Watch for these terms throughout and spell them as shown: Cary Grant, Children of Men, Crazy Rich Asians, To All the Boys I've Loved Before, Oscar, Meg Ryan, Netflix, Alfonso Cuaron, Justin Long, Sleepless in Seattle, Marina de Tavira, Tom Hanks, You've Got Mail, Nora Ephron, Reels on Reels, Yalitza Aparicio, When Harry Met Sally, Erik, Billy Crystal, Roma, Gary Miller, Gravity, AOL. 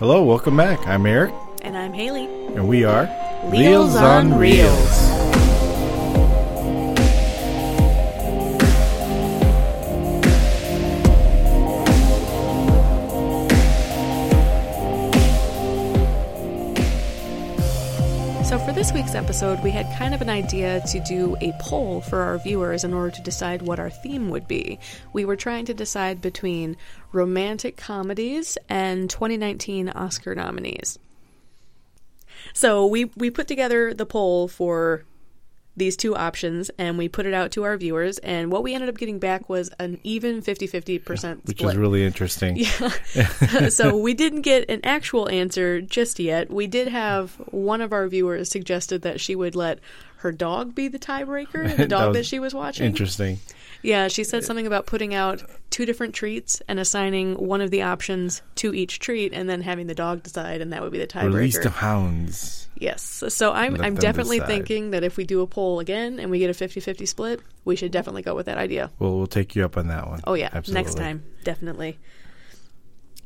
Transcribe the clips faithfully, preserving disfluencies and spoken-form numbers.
Hello, welcome back. I'm Eric. And I'm Haley. And we are Reels on Reels. So for this week's episode, we had kind of an idea to do a poll for our viewers in order to decide what our theme would be. We were trying to decide between romantic comedies and twenty nineteen Oscar nominees. So we, we put together the poll for these two options, and we put it out to our viewers, and what we ended up getting back was an even fifty-fifty percent split. Which is really interesting. Yeah. So we didn't get an actual answer just yet. We did have one of our viewers suggested that she would let her dog be the tiebreaker, the dog that, was that she was watching. Interesting. Yeah, she said something about putting out two different treats and assigning one of the options to each treat and then having the dog decide, and that would be the tiebreaker. Release the hounds. Yes. So I'm I'm definitely decide. thinking that if we do a poll again and we get a fifty-fifty split, we should definitely go with that idea. Well, we'll take you up on that one. Oh, yeah. Absolutely. Next time. Definitely.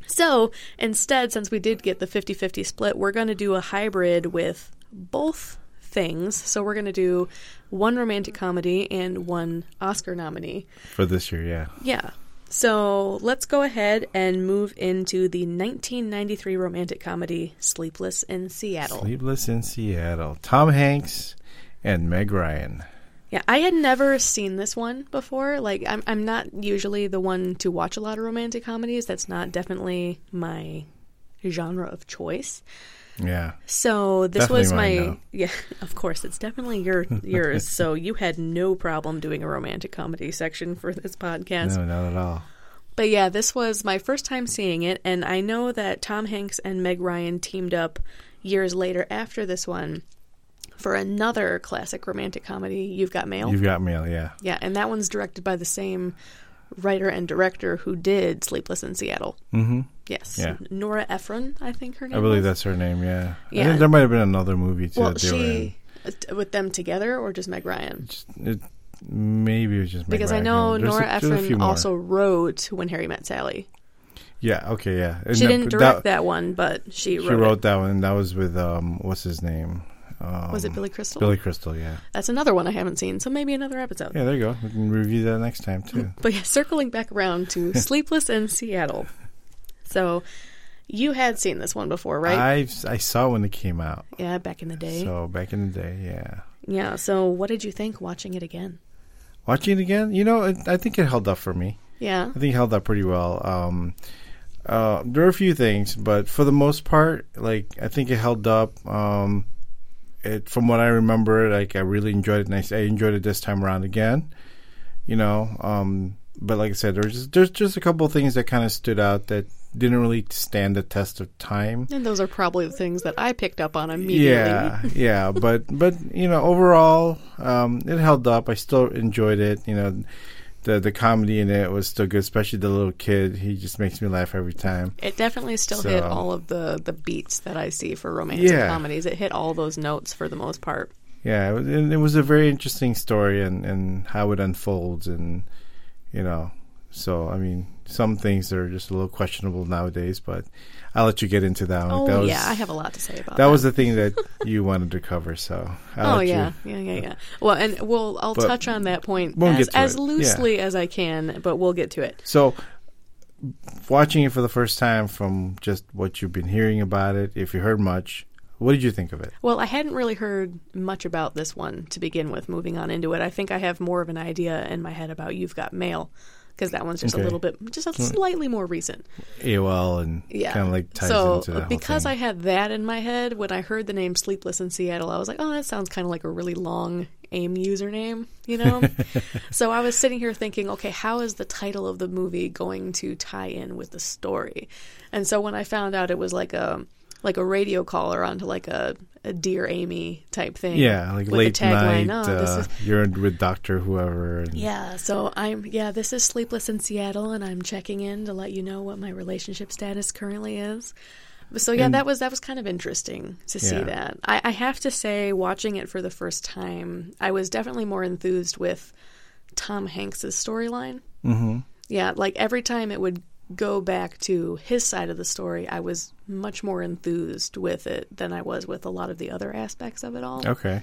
So instead, since we did get the fifty-fifty split, we're going to do a hybrid with both things. So we're going to do one romantic comedy and one Oscar nominee. For this year, yeah. Yeah. So let's go ahead and move into the nineteen ninety-three romantic comedy Sleepless in Seattle. Sleepless in Seattle. Tom Hanks and Meg Ryan. Yeah, I had never seen this one before. Like, I'm I'm not usually the one to watch a lot of romantic comedies. That's not definitely my genre of choice. Yeah. So this definitely was my mine, yeah. Of course, it's definitely your yours. So you had no problem doing a romantic comedy section for this podcast. No, not at all. But yeah, this was my first time seeing it, and I know that Tom Hanks and Meg Ryan teamed up years later after this one for another classic romantic comedy, You've Got Mail. You've Got Mail, yeah. Yeah, and that one's directed by the same writer and director who did Sleepless in Seattle. Mm-hmm. Yes. Yeah. Nora Ephron, I think her name I believe was. that's her name, yeah. yeah. I think there might have been another movie, too. Well, that they she, were in. With them together or just Meg Ryan? Just, it, maybe it was just Meg because Ryan. Because I know Nora a, Ephron also wrote When Harry Met Sally. Yeah, okay, yeah. And she no, didn't direct that, that one, but she wrote She wrote it. that one. That was with, um, what's his name? Um, was it Billy Crystal? Billy Crystal, yeah. That's another one I haven't seen, so maybe another episode. Yeah, there you go. We can review that next time, too. But yeah, circling back around to Sleepless in Seattle. So you had seen this one before, right? I I saw when it came out. Yeah, back in the day. So back in the day, yeah. Yeah, so what did you think watching it again? Watching it again? You know, it, I think it held up for me. Yeah. I think it held up pretty well. Um, uh, there were a few things, but for the most part, like, I think it held up. Um, it From what I remember, like, I really enjoyed it, and I, I enjoyed it this time around again. You know, um, but like I said, there's just, there's just a couple of things that kind of stood out that didn't really stand the test of time. And those are probably the things that I picked up on immediately. Yeah, yeah. But, but you know, overall, um, it held up. I still enjoyed it. You know, the the comedy in it was still good, especially the little kid. He just makes me laugh every time. It definitely still so, hit all of the, the beats that I see for romantic yeah. comedies. It hit all those notes for the most part. Yeah, and it, it was a very interesting story and, and how it unfolds and, you know, so, I mean, some things are just a little questionable nowadays, but I'll let you get into that one. Oh, that was, yeah, I have a lot to say about that. That was the thing that you wanted to cover, so I'll Oh, yeah, you, yeah, yeah, yeah. Well, and we'll I'll touch on that point we'll as, as loosely yeah. as I can, but we'll get to it. So, watching it for the first time from just what you've been hearing about it, if you heard much, what did you think of it? Well, I hadn't really heard much about this one to begin with, moving on into it. I think I have more of an idea in my head about You've Got Mail. Because that one's just okay. a little bit, just a slightly more recent. A O L and yeah. kind of like ties so into that. So because whole thing. I had that in my head, when I heard the name Sleepless in Seattle, I was like, oh, that sounds kind of like a really long AIM username, you know? So I was sitting here thinking, okay, how is the title of the movie going to tie in with the story? And so when I found out it was like a like a radio caller onto like a, a Dear Amy type thing. Yeah, like late tagline, night, oh, uh, is... you're with Doctor Whoever. And... Yeah, so I'm, yeah, this is Sleepless in Seattle, and I'm checking in to let you know what my relationship status currently is. So yeah, and... that was that was kind of interesting to yeah. see that. I, I have to say, watching it for the first time, I was definitely more enthused with Tom Hanks's storyline. Mm-hmm. Yeah, like every time it would go back to his side of the story, I was much more enthused with it than I was with a lot of the other aspects of it all. Okay.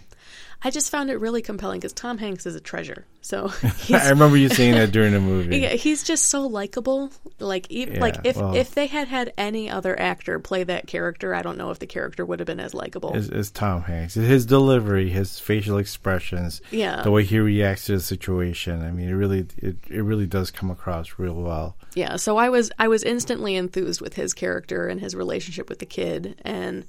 I just found it really compelling because Tom Hanks is a treasure. So I remember you saying that during the movie. Yeah, he's just so likable. Like, e- yeah, like if well, if they had had any other actor play that character, I don't know if the character would have been as likable. It's, it's Tom Hanks. His delivery, his facial expressions, yeah, the way he reacts to the situation. I mean, it really it, it really does come across real well. Yeah. So I was I was instantly enthused with his character and his relationship with the kid, and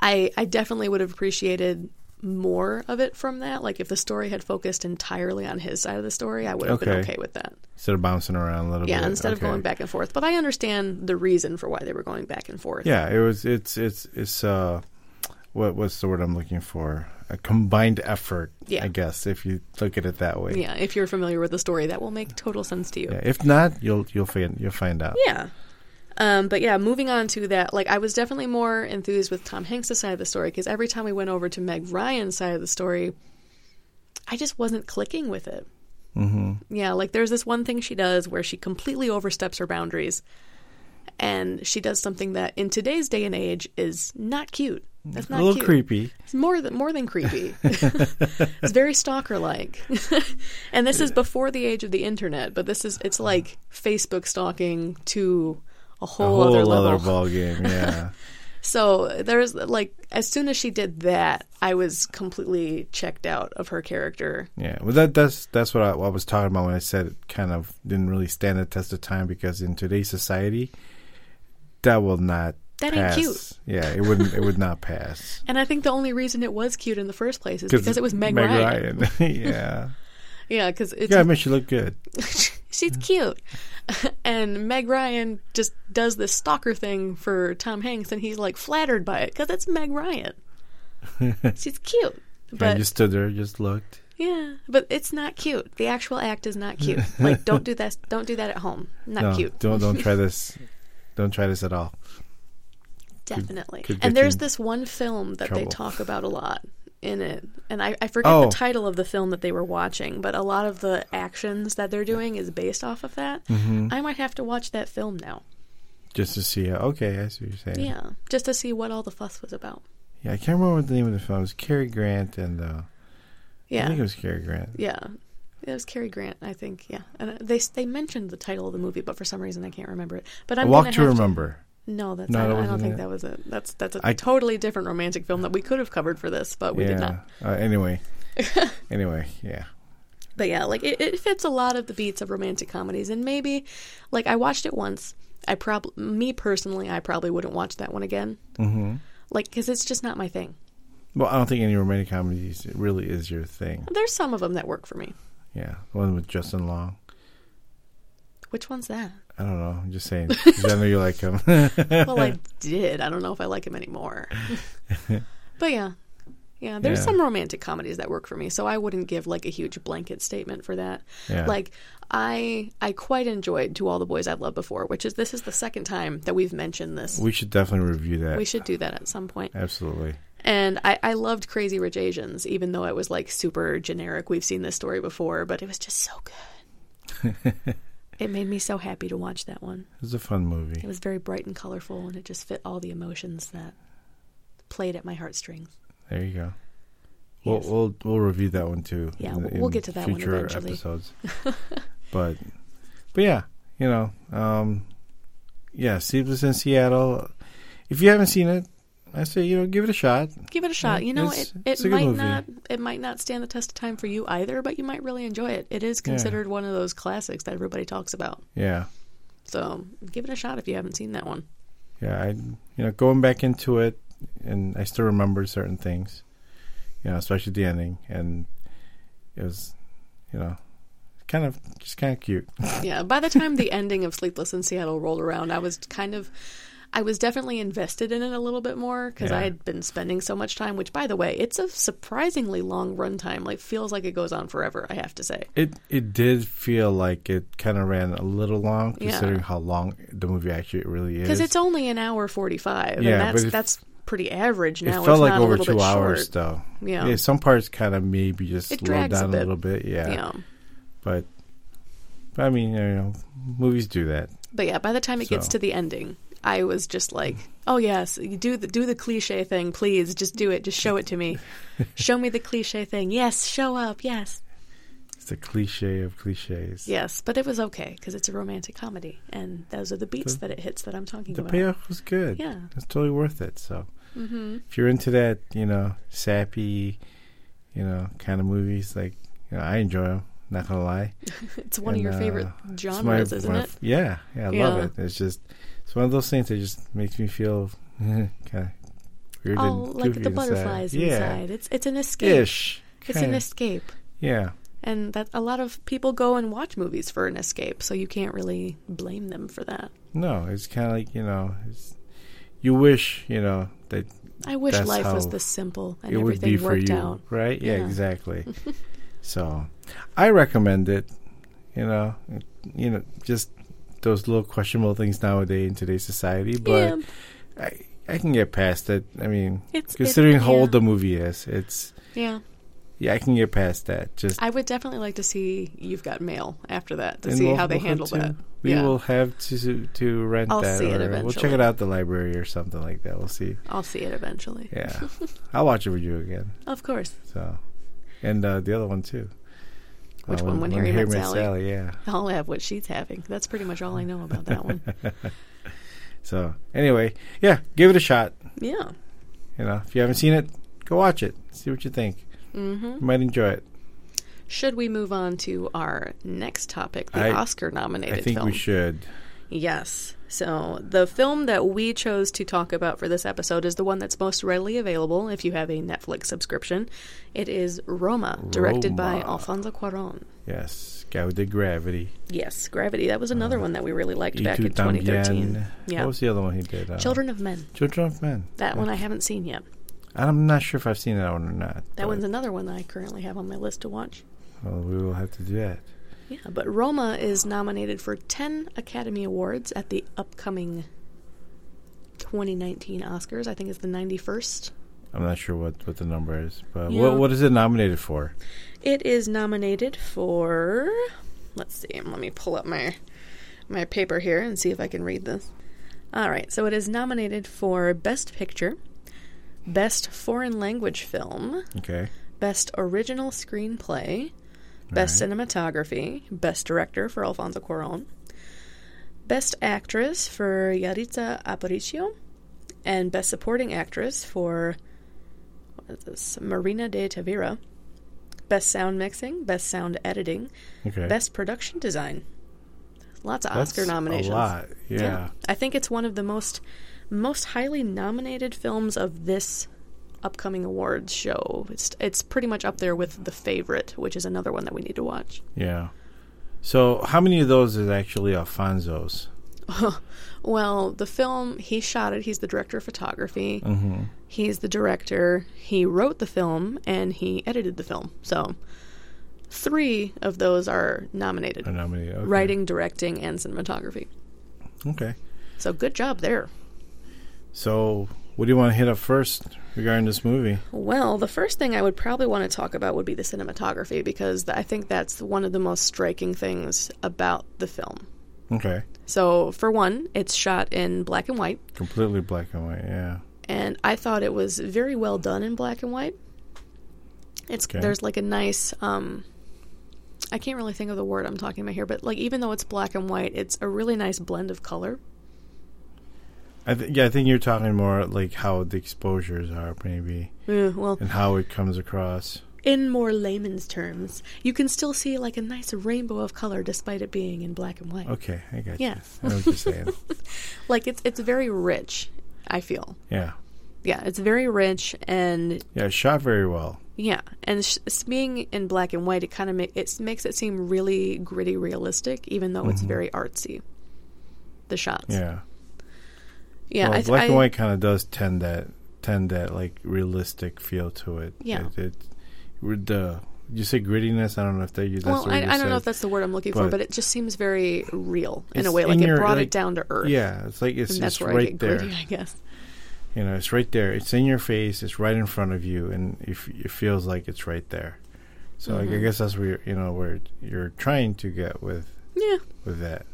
I I definitely would have appreciated more of it from that. Like if the story had focused entirely on his side of the story, I would have okay. been okay with that. Instead of bouncing around a little yeah, bit. Yeah, instead okay. of going back and forth. But I understand the reason for why they were going back and forth. Yeah, it was it's it's it's uh what what's the word I'm looking for? A combined effort, yeah. I guess, if you look at it that way. Yeah, if you're familiar with the story, that will make total sense to you. Yeah, if not, you'll you'll find you'll find out. Yeah. Um, but yeah, moving on to that, like I was definitely more enthused with Tom Hanks' side of the story because every time we went over to Meg Ryan's side of the story, I just wasn't clicking with it. Mm-hmm. Yeah, like there's this one thing she does where she completely oversteps her boundaries and she does something that in today's day and age is not cute. That's not a little cute. Creepy. It's more than more than creepy. It's very stalker-like, and this is before the age of the internet. But this is it's like Facebook stalking to a whole, a whole other level. Other ball game, yeah. So there's like as soon as she did that, I was completely checked out of her character. Yeah, well, that that's that's what I, what I was talking about when I said it kind of didn't really stand the test of time because in today's society, that will not. That pass. Ain't cute. Yeah, it wouldn't. It would not pass. And I think the only reason it was cute in the first place is because it was Meg, Meg Ryan. Ryan. yeah. Yeah, because it's... Yeah, I mean, she looked good. She's cute. And Meg Ryan just does this stalker thing for Tom Hanks, and he's, like, flattered by it, because it's Meg Ryan. She's cute. But yeah, you stood there, just looked. Yeah, but it's not cute. The actual act is not cute. Like, don't do that, don't do that at home. Not no, cute. Don't, don't try this. Don't try this at all. Definitely. Could, could and there's this one film that trouble. They talk about a lot. In it, and I, I forget oh. the title of the film that they were watching, but a lot of the actions that they're doing is based off of that. Mm-hmm. I might have to watch that film now, just to see. Okay, I see what you're saying. Yeah, just to see what all the fuss was about. Yeah, I can't remember what the name of the film it was. Cary Grant and uh, yeah, I think it was Cary Grant. Yeah, it was Cary Grant. I think. Yeah, and they they mentioned the title of the movie, but for some reason I can't remember it. But I'm Walk to Remember. To, No, that's no, I, I don't think it. that was it. That's that's a I, totally different romantic film that we could have covered for this, but we yeah. did not. Uh, anyway, anyway, yeah. But yeah, like it, it fits a lot of the beats of romantic comedies, and maybe, like I watched it once. I probably, me personally, I probably wouldn't watch that one again. Mm-hmm. Like, because it's just not my thing. Well, I don't think any romantic comedies really is your thing. There's some of them that work for me. Yeah, the one with Justin Long. Which one's that? I don't know. I'm just saying. Because I know you like him. Well, I did. I don't know if I like him anymore. But yeah. Yeah. There's yeah. some romantic comedies that work for me. So I wouldn't give like a huge blanket statement for that. Yeah. Like I I quite enjoyed To All the Boys I've Loved Before, which is this is the second time that we've mentioned this. We should definitely review that. We should do that at some point. Absolutely. And I, I loved Crazy Rich Asians, even though it was like super generic. We've seen this story before, but it was just so good. It made me so happy to watch that one. It was a fun movie. It was very bright and colorful, and it just fit all the emotions that played at my heartstrings. There you go. Yes. We'll, we'll we'll review that one too. Yeah, in, we'll in get to that one eventually. Episodes. but but yeah, you know, um, yeah, Sleepless in Seattle. If you haven't seen it, I say you know, give it a shot. Give it a shot. You know, it's, it it might not it might not stand the test of time for you either, but you might really enjoy it. It is considered yeah. one of those classics that everybody talks about. Yeah. So give it a shot if you haven't seen that one. Yeah, I you know going back into it, and I still remember certain things, you know, especially the ending, and it was, you know. Kind of, just kind of cute. Yeah. By the time the ending of Sleepless in Seattle rolled around, I was kind of, I was definitely invested in it a little bit more because yeah. I had been spending so much time. Which, by the way, it's a surprisingly long runtime. Like, feels like it goes on forever. I have to say, it it did feel like it kind of ran a little long considering yeah. how long the movie actually really is. Because it's only an hour forty-five. Yeah, and that's it, that's pretty average now. It felt it's like not over two hours short. Though. Yeah. yeah. Some parts kind of maybe just it slowed down a, a little bit. Yeah. Yeah. But, but, I mean, you know, movies do that. But, yeah, by the time it so. gets to the ending, I was just like, oh yes, do the do the cliche thing, please. Just do it. Just show it to me. Show me the cliche thing. Yes, show up. Yes. It's a cliche of cliches. Yes, but it was okay because it's a romantic comedy, and those are the beats the, that it hits that I'm talking the about. The payoff was good. Yeah, it's totally worth it. So, mm-hmm. if you're into that, you know, sappy, you know, kind of movies, like you know, I enjoy them. Not gonna lie, it's one and, of your uh, favorite genres, my, isn't my, it? Yeah, yeah, I yeah. love it. It's just it's one of those things that just makes me feel kind of weird. Oh, and like the inside. Butterflies yeah. inside. It's it's an escape. Ish. It's an escape. Yeah. And that a lot of people go and watch movies for an escape, so you can't really blame them for that. No, it's kind of like, you know, it's, you wish, you know, that I wish that's life was this simple and it everything would be worked for you, out. Right? Yeah, yeah. Exactly. So, I recommend it, you know, you know, just those little questionable things nowadays in today's society, but yeah. I I can get past it. I mean, it's, considering it, how yeah. old the movie is, it's Yeah. Yeah, I can get past that. Just I would definitely like to see You've Got Mail after that to see we'll, how they we'll handle to, that. We yeah. will have to to rent I'll that. I'll see it eventually. We'll check it out at the library or something like that. We'll see. I'll see it eventually. Yeah. I'll watch it with you again. Of course. So, And uh, the other one, too. Which uh, one? When, when Harry, Harry Met Sally. Sally. Yeah. I'll have what she's having. That's pretty much all I know about that one. So, anyway, yeah, give it a shot. Yeah. You know, if you haven't seen it, go watch it. See what you think. Mm-hmm. You might enjoy it. Should we move on to our next topic, the I, Oscar-nominated film? I think film. we should. Yes. So the film that we chose to talk about for this episode is the one that's most readily available if you have a Netflix subscription. It is Roma, directed Roma. by Alfonso Cuaron. Yes. Guy who did Gravity. Yes, Gravity. That was another uh, one that we really liked back in twenty thirteen. Yeah. What was the other one he did? Uh, Children of Men. Children of Men. That yeah. one I haven't seen yet. I'm not sure if I've seen that one or not. That one's another one that I currently have on my list to watch. Well, we will have to do that. Yeah, but Roma is nominated for ten Academy Awards at the upcoming twenty nineteen Oscars. I think it's the ninety-first. I'm not sure what, what the number is, but yeah. what what is it nominated for? It is nominated for, let's see, let me pull up my my paper here and see if I can read this. All right, so it is nominated for Best Picture, Best Foreign Language Film, okay. Best Original Screenplay, Best right. Cinematography, Best Director for Alfonso Cuarón, Best Actress for Yalitza Aparicio, and Best Supporting Actress for what is this? Marina de Tavira, Best Sound Mixing, Best Sound Editing, okay. Best Production Design. Lots of That's Oscar nominations. A lot, yeah. yeah. I think it's one of the most... most highly nominated films of this upcoming awards show. It's it's pretty much up there with The Favorite, which is another one that we need to watch. Yeah. So how many of those is actually Alfonso's? Well, the film, he shot it. He's the director of photography. Mm-hmm. He's the director. He wrote the film, and he edited the film. So three of those are nominated. Are nominated. Okay. Writing, directing, and cinematography. Okay. So good job there. So, what do you want to hit up first regarding this movie? Well, the first thing I would probably want to talk about would be the cinematography, because I think that's one of the most striking things about the film. Okay. So, for one, it's shot in black and white. Completely black and white, yeah. And I thought it was very well done in black and white. It's okay. There's like a nice, um, I can't really think of the word I'm talking about here, but like even though it's black and white, it's a really nice blend of color. I th- yeah, I think you're talking more like how the exposures are, maybe, yeah, well, and how it comes across. In more layman's terms, you can still see like a nice rainbow of color despite it being in black and white. Okay, I got yeah. you. I know what you're saying. Like it's it's very rich, I feel. Yeah. Yeah, it's very rich and yeah, it's shot very well. Yeah, and sh- being in black and white, it kind of ma- it makes it seem really gritty, realistic, even though mm-hmm. it's very artsy. The shots. Yeah. Yeah, well, I th- black and white kind of does tend that tend that like realistic feel to it. Yeah, it, it, it the you say grittiness. I don't know if that you. Well, the I, you I don't know if that's the word I'm looking but for, but it just seems very real in a way. Like your, it brought like, it down to earth. Yeah, it's like it's, and it's, it's right I get there. Gritty, I guess. You know, it's right there. It's in your face. It's right in front of you, and it, it feels like it's right there. So mm-hmm. like, I guess that's where you're, you know where you're trying to get with yeah with that.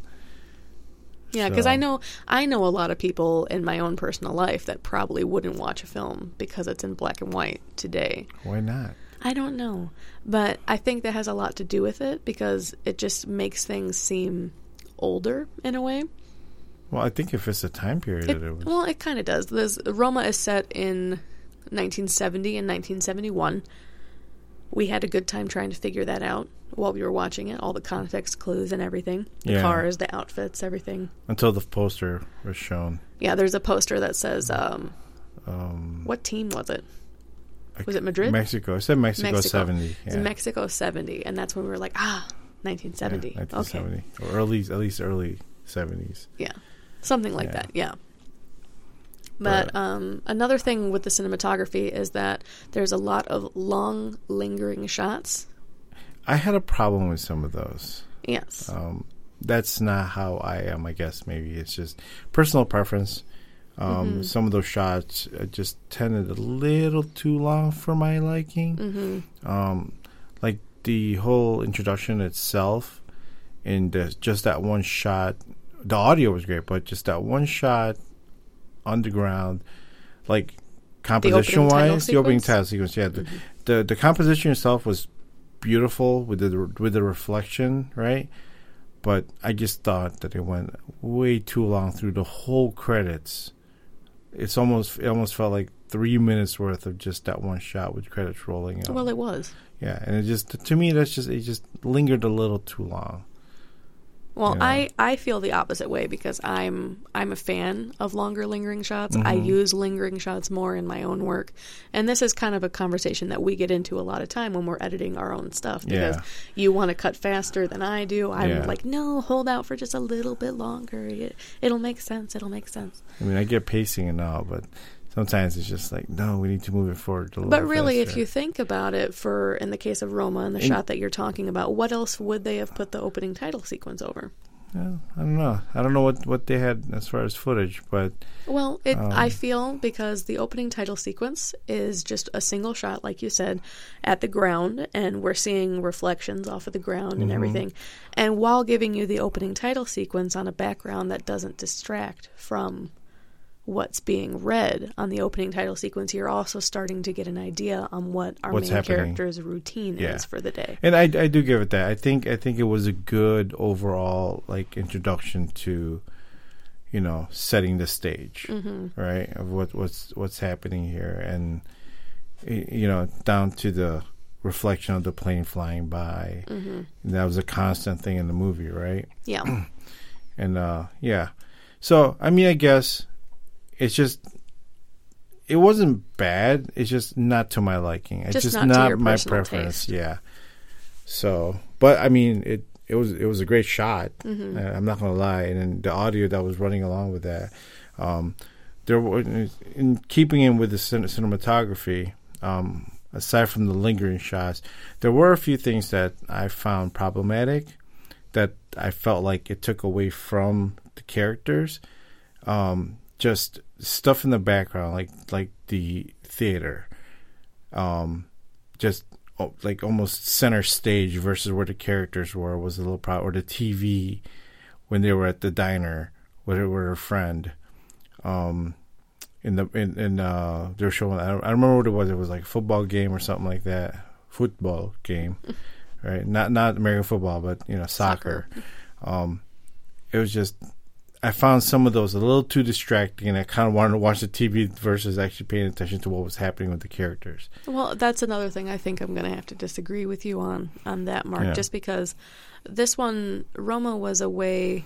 Yeah, because so. I know I know a lot of people in my own personal life that probably wouldn't watch a film because it's in black and white today. Why not? I don't know. But I think that has a lot to do with it because it just makes things seem older in a way. Well, I think if it's a time period, it, it was... Well, it kind of does. There's, Roma is set in nineteen seventy and nineteen seventy-one. We had a good time trying to figure that out while we were watching it. All the context clues and everything. The yeah. cars, the outfits, everything. Until the poster was shown. Yeah, there's a poster that says... Um, um, what team was it? Was it Madrid? Mexico. I said Mexico, Mexico. seventy. Yeah. It's Mexico seventy. And that's when we were like, ah, nineteen seventy. Yeah, nineteen seventy. Okay. Or early, at least early seventies. Yeah. Something like yeah. that, yeah. But, but um, another thing with the cinematography is that there's a lot of long, lingering shots. I had a problem with some of those. Yes. Um, that's not how I am, I guess. Maybe it's just personal preference. Um, mm-hmm. Some of those shots just tended a little too long for my liking. Mm-hmm. Um, like the whole introduction itself and the, just that one shot. The audio was great, but just that one shot underground, like composition-wise, the opening title sequence. Yeah, mm-hmm. the, the the composition itself was beautiful with the with the reflection, right? But I just thought that it went way too long through the whole credits. It's almost it almost felt like three minutes worth of just that one shot with credits rolling out. Well, it was. Yeah, and it just to me that's just it just lingered a little too long. Well, yeah. I, I feel the opposite way because I'm I'm a fan of longer lingering shots. Mm-hmm. I use lingering shots more in my own work. And this is kind of a conversation that we get into a lot of time when we're editing our own stuff because yeah. you want to cut faster than I do. I'm yeah. like, no, hold out for just a little bit longer. It, it'll make sense. It'll make sense. I mean, I get pacing and all, but sometimes it's just like, no, we need to move it forward a little bit. But really, faster. If you think about it, for in the case of Roma and the and shot that you're talking about, what else would they have put the opening title sequence over? Yeah, I don't know. I don't know what, what they had as far as footage, but... Well, it, um, I feel because the opening title sequence is just a single shot, like you said, at the ground, and we're seeing reflections off of the ground mm-hmm. and everything. And while giving you the opening title sequence on a background that doesn't distract from... what's being read on the opening title sequence, you're also starting to get an idea on what our what's main happening. Character's routine yeah. is for the day. And I, I do give it that. I think I think it was a good overall like introduction to, you know, setting the stage, mm-hmm. right? Of what, what's what's happening here, and you know, down to the reflection of the plane flying by. Mm-hmm. And that was a constant thing in the movie, right? Yeah. and uh, yeah, so I mean, I guess. It's just, it wasn't bad. It's just not to my liking. It's just, just not, not my preference. Taste. Yeah. So, but I mean, it, it was it was a great shot. Mm-hmm. I'm not gonna lie, and then the audio that was running along with that, um, there were, in keeping in with the cin- cinematography. Um, aside from the lingering shots, there were a few things that I found problematic, that I felt like it took away from the characters. Um, Just stuff in the background, like like the theater, um, just oh, like almost center stage versus where the characters were was a little problem. Or the T V when they were at the diner with her friend, um, in the in, in uh, they were showing. I don't, I don't remember what it was. It was like a football game or something like that. Football game, right? Not not American football, but you know soccer. soccer. Um, it was just. I found some of those a little too distracting, and I kind of wanted to watch the T V versus actually paying attention to what was happening with the characters. Well, that's another thing I think I'm going to have to disagree with you on, on that, Mark, yeah. just because this one, Roma was a way...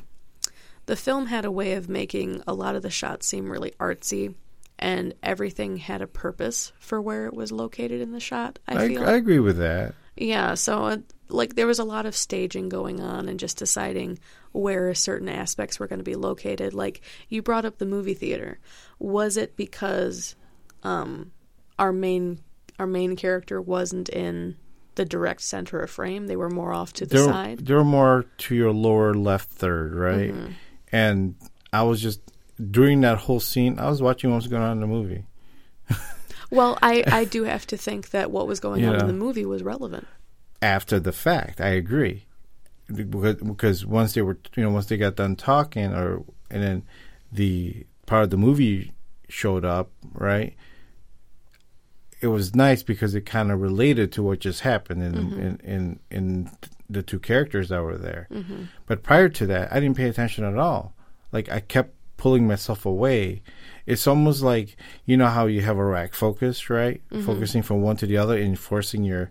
The film had a way of making a lot of the shots seem really artsy, and everything had a purpose for where it was located in the shot, I, I feel. I agree with that. Yeah, so... It, like there was a lot of staging going on and just deciding where certain aspects were going to be located. Like you brought up the movie theater. Was it because um, our main our main character wasn't in the direct center of frame? They were more off to the they're, side? They were more to your lower left third, right? Mm-hmm. And I was just, during that whole scene, I was watching what was going on in the movie. Well, I, I do have to think that what was going yeah. on in the movie was relevant. After the fact, I agree. because because once they were, you know, once they got done talking, or and then the part of the movie showed up, right? It was nice because it kind of related to what just happened in mm-hmm. in, in in the two characters that were there. Mm-hmm. But prior to that, I didn't pay attention at all. Like, I kept pulling myself away. It's almost like, you know how you have a rack focus, right? Mm-hmm. Focusing from one to the other and forcing your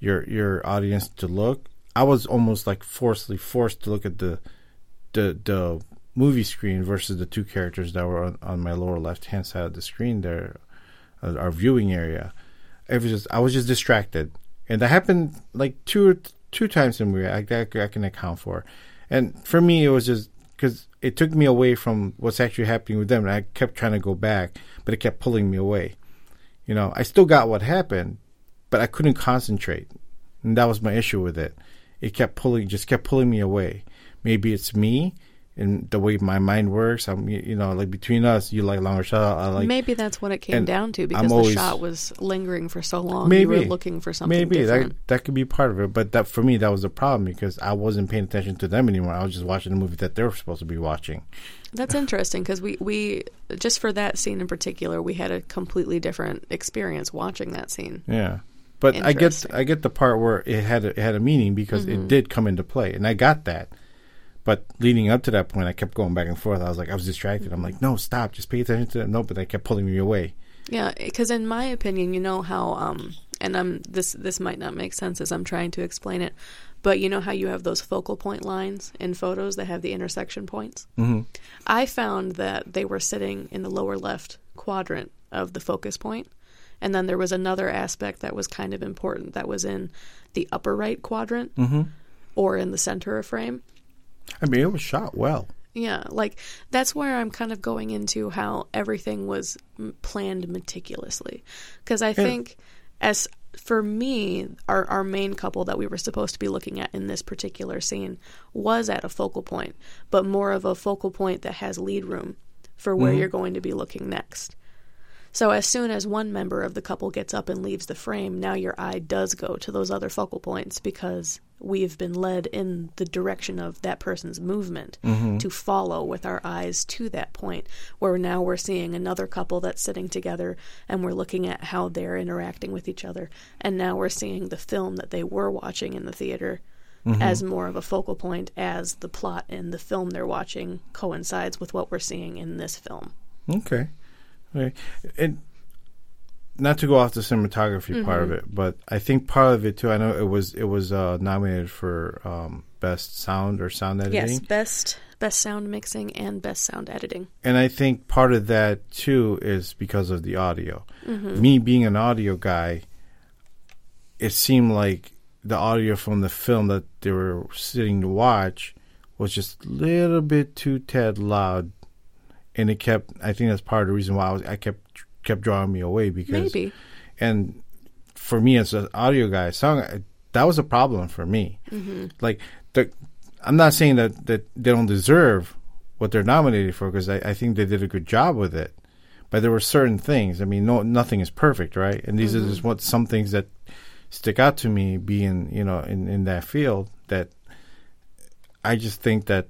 your your audience to look. I was almost like forcibly forced to look at the the the movie screen versus the two characters that were on, on my lower left hand side of the screen there, our viewing area. It was just, I was just distracted, and that happened like two two times in a movie. I, I, I can account for, and for me it was just because it took me away from what's actually happening with them, and I kept trying to go back, but it kept pulling me away. You know, I still got what happened, but I couldn't concentrate, and that was my issue with it. It kept pulling, just kept pulling me away. Maybe it's me. And the way my mind works, I'm, you know, like between us, you like longer shot. I like. Maybe that's what it came down to, because always, the shot was lingering for so long. Maybe you were looking for something. Maybe different. that that could be part of it. But that for me, that was the problem, because I wasn't paying attention to them anymore. I was just watching the movie that they were supposed to be watching. That's interesting, because we, we just for that scene in particular, we had a completely different experience watching that scene. Yeah, but I get I get the part where it had a, it had a meaning, because mm-hmm. it did come into play, and I got that. But leading up to that point, I kept going back and forth. I was like, I was distracted. I'm like, no, stop. Just pay attention to them. No, but they kept pulling me away. Yeah, because in my opinion, you know how, um, and I'm this this might not make sense as I'm trying to explain it, but you know how you have those focal point lines in photos that have the intersection points? Mm-hmm. I found that they were sitting in the lower left quadrant of the focus point. And then there was another aspect that was kind of important that was in the upper right quadrant mm-hmm. or in the center of frame. I mean, it was shot well. Yeah, like, that's where I'm kind of going into how everything was m- planned meticulously. Because I yeah. think, as for me, our, our main couple that we were supposed to be looking at in this particular scene was at a focal point, but more of a focal point that has lead room for where mm-hmm. you're going to be looking next. So as soon as one member of the couple gets up and leaves the frame, now your eye does go to those other focal points, because we've been led in the direction of that person's movement mm-hmm. to follow with our eyes to that point, where now we're seeing another couple that's sitting together, and we're looking at how they're interacting with each other. And now we're seeing the film that they were watching in the theater mm-hmm. as more of a focal point, as the plot in the film they're watching coincides with what we're seeing in this film. Okay. Okay. And not to go off the cinematography mm-hmm. part of it, but I think part of it too. I know it was it was uh, nominated for um, best sound or sound editing. Yes, best best sound mixing and best sound editing. And I think part of that too is because of the audio. Mm-hmm. Me being an audio guy, it seemed like the audio from the film that they were sitting to watch was just a little bit too tad loud. And it kept, I think that's part of the reason why I, was, I kept kept drawing me away, because maybe. And for me as an audio guy, song that was a problem for me. Mm-hmm. Like, the, I'm not saying that, that they don't deserve what they're nominated for, because I, I think they did a good job with it. But there were certain things. I mean, no, nothing is perfect, right? And these mm-hmm. are just what some things that stick out to me being, you know, in, in that field, that I just think that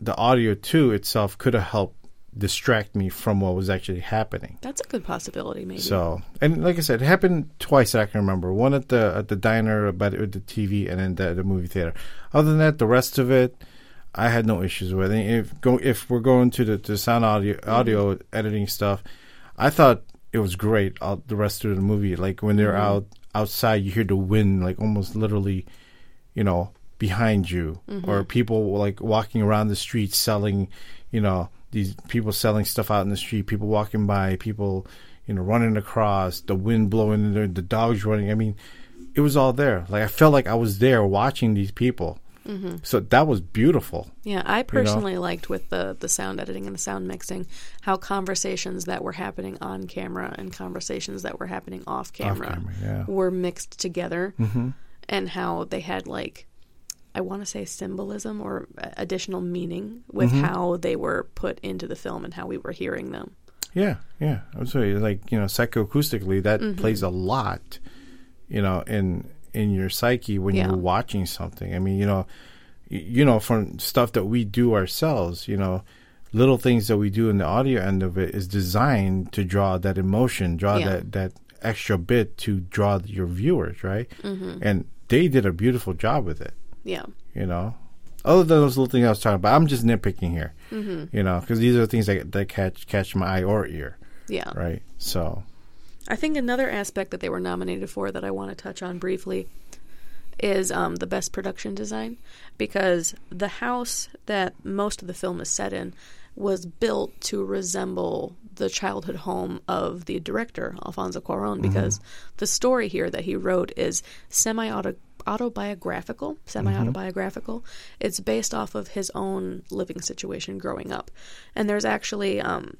the audio too itself could have helped distract me from what was actually happening. That's a good possibility, maybe. So, and like I said, it happened twice that I can remember. One at the at the diner, but with the T V, and then the, the movie theater. Other than that, the rest of it, I had no issues with. And if go if we're going to the to sound audio audio mm-hmm. editing stuff, I thought it was great. All, the rest of the movie, like when they're mm-hmm. out outside, you hear the wind, like almost literally, you know, behind you, mm-hmm. or people like walking around the street selling, you know. These people selling stuff out in the street, people walking by, people, you know, running across, the wind blowing in there, the dogs running. I mean, it was all there. Like, I felt like I was there watching these people. Mm-hmm. So that was beautiful. Yeah, I personally you know? liked with the, the sound editing and the sound mixing how conversations that were happening on camera and conversations that were happening off camera, off camera yeah. were mixed together, mm-hmm. and how they had, like, I want to say symbolism or additional meaning with mm-hmm. how they were put into the film and how we were hearing them. Yeah, yeah. I would say, like, you know, psychoacoustically, that mm-hmm. plays a lot, you know, in in your psyche when yeah. you're watching something. I mean, you know, you know, from stuff that we do ourselves, you know, little things that we do in the audio end of it is designed to draw that emotion, draw yeah. that, that extra bit to draw your viewers, right? Mm-hmm. And they did a beautiful job with it. Yeah. You know? Other than those little things I was talking about, I'm just nitpicking here, mm-hmm. you know, because these are things that, that catch catch my eye or ear. Yeah. Right? So. I think another aspect that they were nominated for that I want to touch on briefly is um, the best production design, because the house that most of the film is set in was built to resemble the childhood home of the director, Alfonso Cuaron, because mm-hmm. the story here that he wrote is semi-autobiographical. autobiographical, semi-autobiographical. Mm-hmm. It's based off of his own living situation growing up. And there's actually um,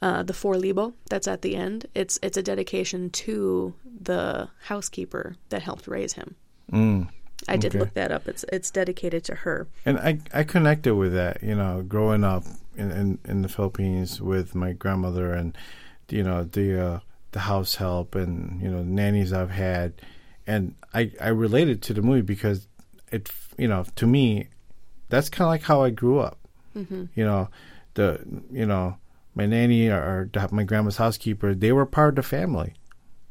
uh, the For Libo that's at the end. It's it's a dedication to the housekeeper that helped raise him. Mm. I did okay. look that up. It's it's dedicated to her. And I, I connected with that, you know, growing up in, in, in the Philippines with my grandmother and, you know, the, uh, the house help and, you know, nannies I've had. And I, I related to the movie because it, you know, to me, that's kind of like how I grew up. Mm-hmm. You know, the, you know, my nanny or, or the, my grandma's housekeeper, they were part of the family.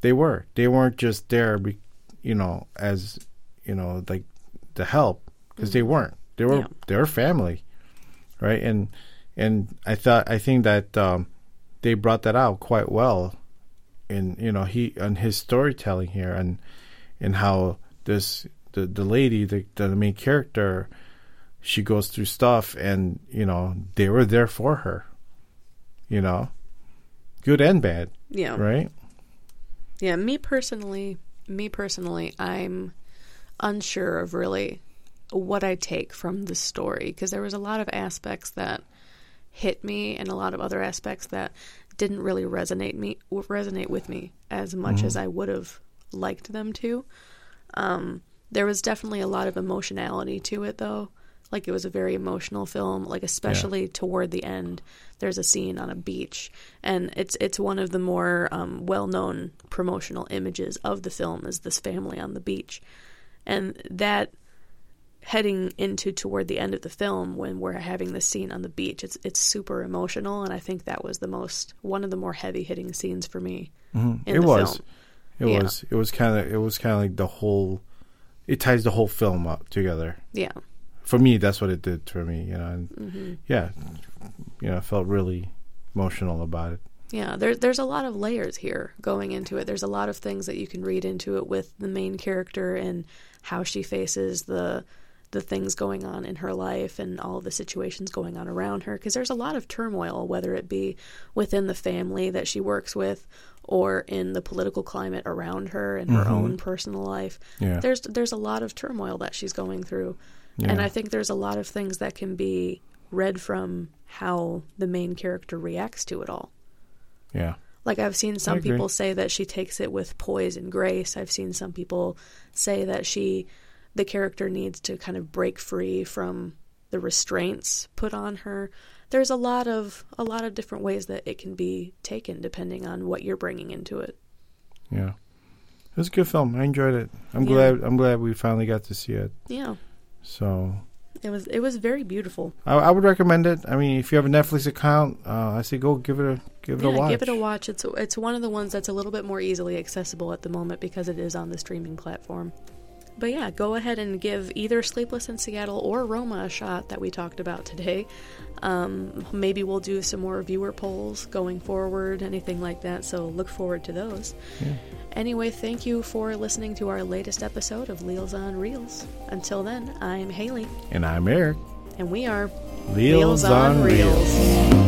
They were. They weren't just there, be, you know, as, you know, like the help, because mm-hmm. they weren't. They were yeah. they were family, right? And and I thought I think that um, they brought that out quite well, in you know he on his storytelling here and. And how this the, the lady, the, the main character, she goes through stuff and, you know, they were there for her. You know? Good and bad. Yeah. Right? Yeah, me personally, me personally, I'm unsure of really what I take from the story, because there was a lot of aspects that hit me and a lot of other aspects that didn't really resonate me resonate with me as much mm-hmm. as I would have liked them to. Um, there was definitely a lot of emotionality to it, though. Like, it was a very emotional film, like, especially yeah. toward the end. There's a scene on a beach, and it's it's one of the more um, well-known promotional images of the film is this family on the beach. And that, heading into toward the end of the film, when we're having this scene on the beach, it's it's super emotional, and I think that was the most, one of the more heavy-hitting scenes for me mm-hmm. in it the was. film. It yeah. was. It was kind of. It was kind of like the whole. It ties the whole film up together. Yeah. For me, that's what it did for me. You know. And mm-hmm. Yeah. You know, I felt really emotional about it. Yeah. There's there's a lot of layers here going into it. There's a lot of things that you can read into it with the main character and how she faces the the things going on in her life and all the situations going on around her. Because there's a lot of turmoil, whether it be within the family that she works with, or in the political climate around her and her mm-hmm. own personal life. Yeah. There's there's a lot of turmoil that she's going through. Yeah. And I think there's a lot of things that can be read from how the main character reacts to it all. Yeah. Like, I've seen some people say that she takes it with poise and grace. I've seen some people say that she, the character needs to kind of break free from the restraints put on her. There's a lot of a lot of different ways that it can be taken depending on what you're bringing into it. Yeah, it was a good film. I enjoyed it. I'm yeah. glad. I'm glad we finally got to see it. Yeah. So. It was it was very beautiful. I, I would recommend it. I mean, if you have a Netflix account, uh, I say go give it a give yeah, it a watch. Give it a watch. It's it's one of the ones that's a little bit more easily accessible at the moment because it is on the streaming platform. But yeah, go ahead and give either Sleepless in Seattle or Roma a shot that we talked about today. Um, maybe we'll do some more viewer polls going forward, anything like that. So look forward to those. Yeah. Anyway, thank you for listening to our latest episode of Reels on Reels. Until then, I'm Haley. And I'm Eric. And we are Reels on Reels. Reels.